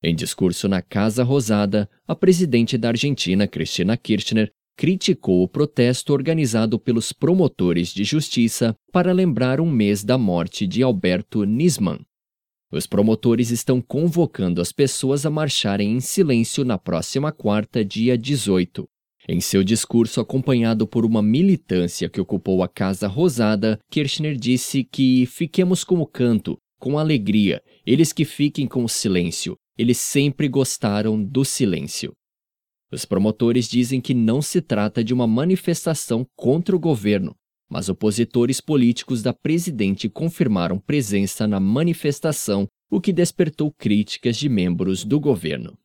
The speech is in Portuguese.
Em discurso na Casa Rosada, a presidente da Argentina, Cristina Kirchner, criticou o protesto organizado pelos promotores de justiça para lembrar um mês da morte de Alberto Nisman. Os promotores estão convocando as pessoas a marcharem em silêncio na próxima quarta, dia 18. Em seu discurso acompanhado por uma militância que ocupou a Casa Rosada, Kirchner disse que fiquemos com o canto, com alegria, eles que fiquem com o silêncio. Eles sempre gostaram do silêncio. Os promotores dizem que não se trata de uma manifestação contra o governo, mas opositores políticos da presidente confirmaram presença na manifestação, o que despertou críticas de membros do governo.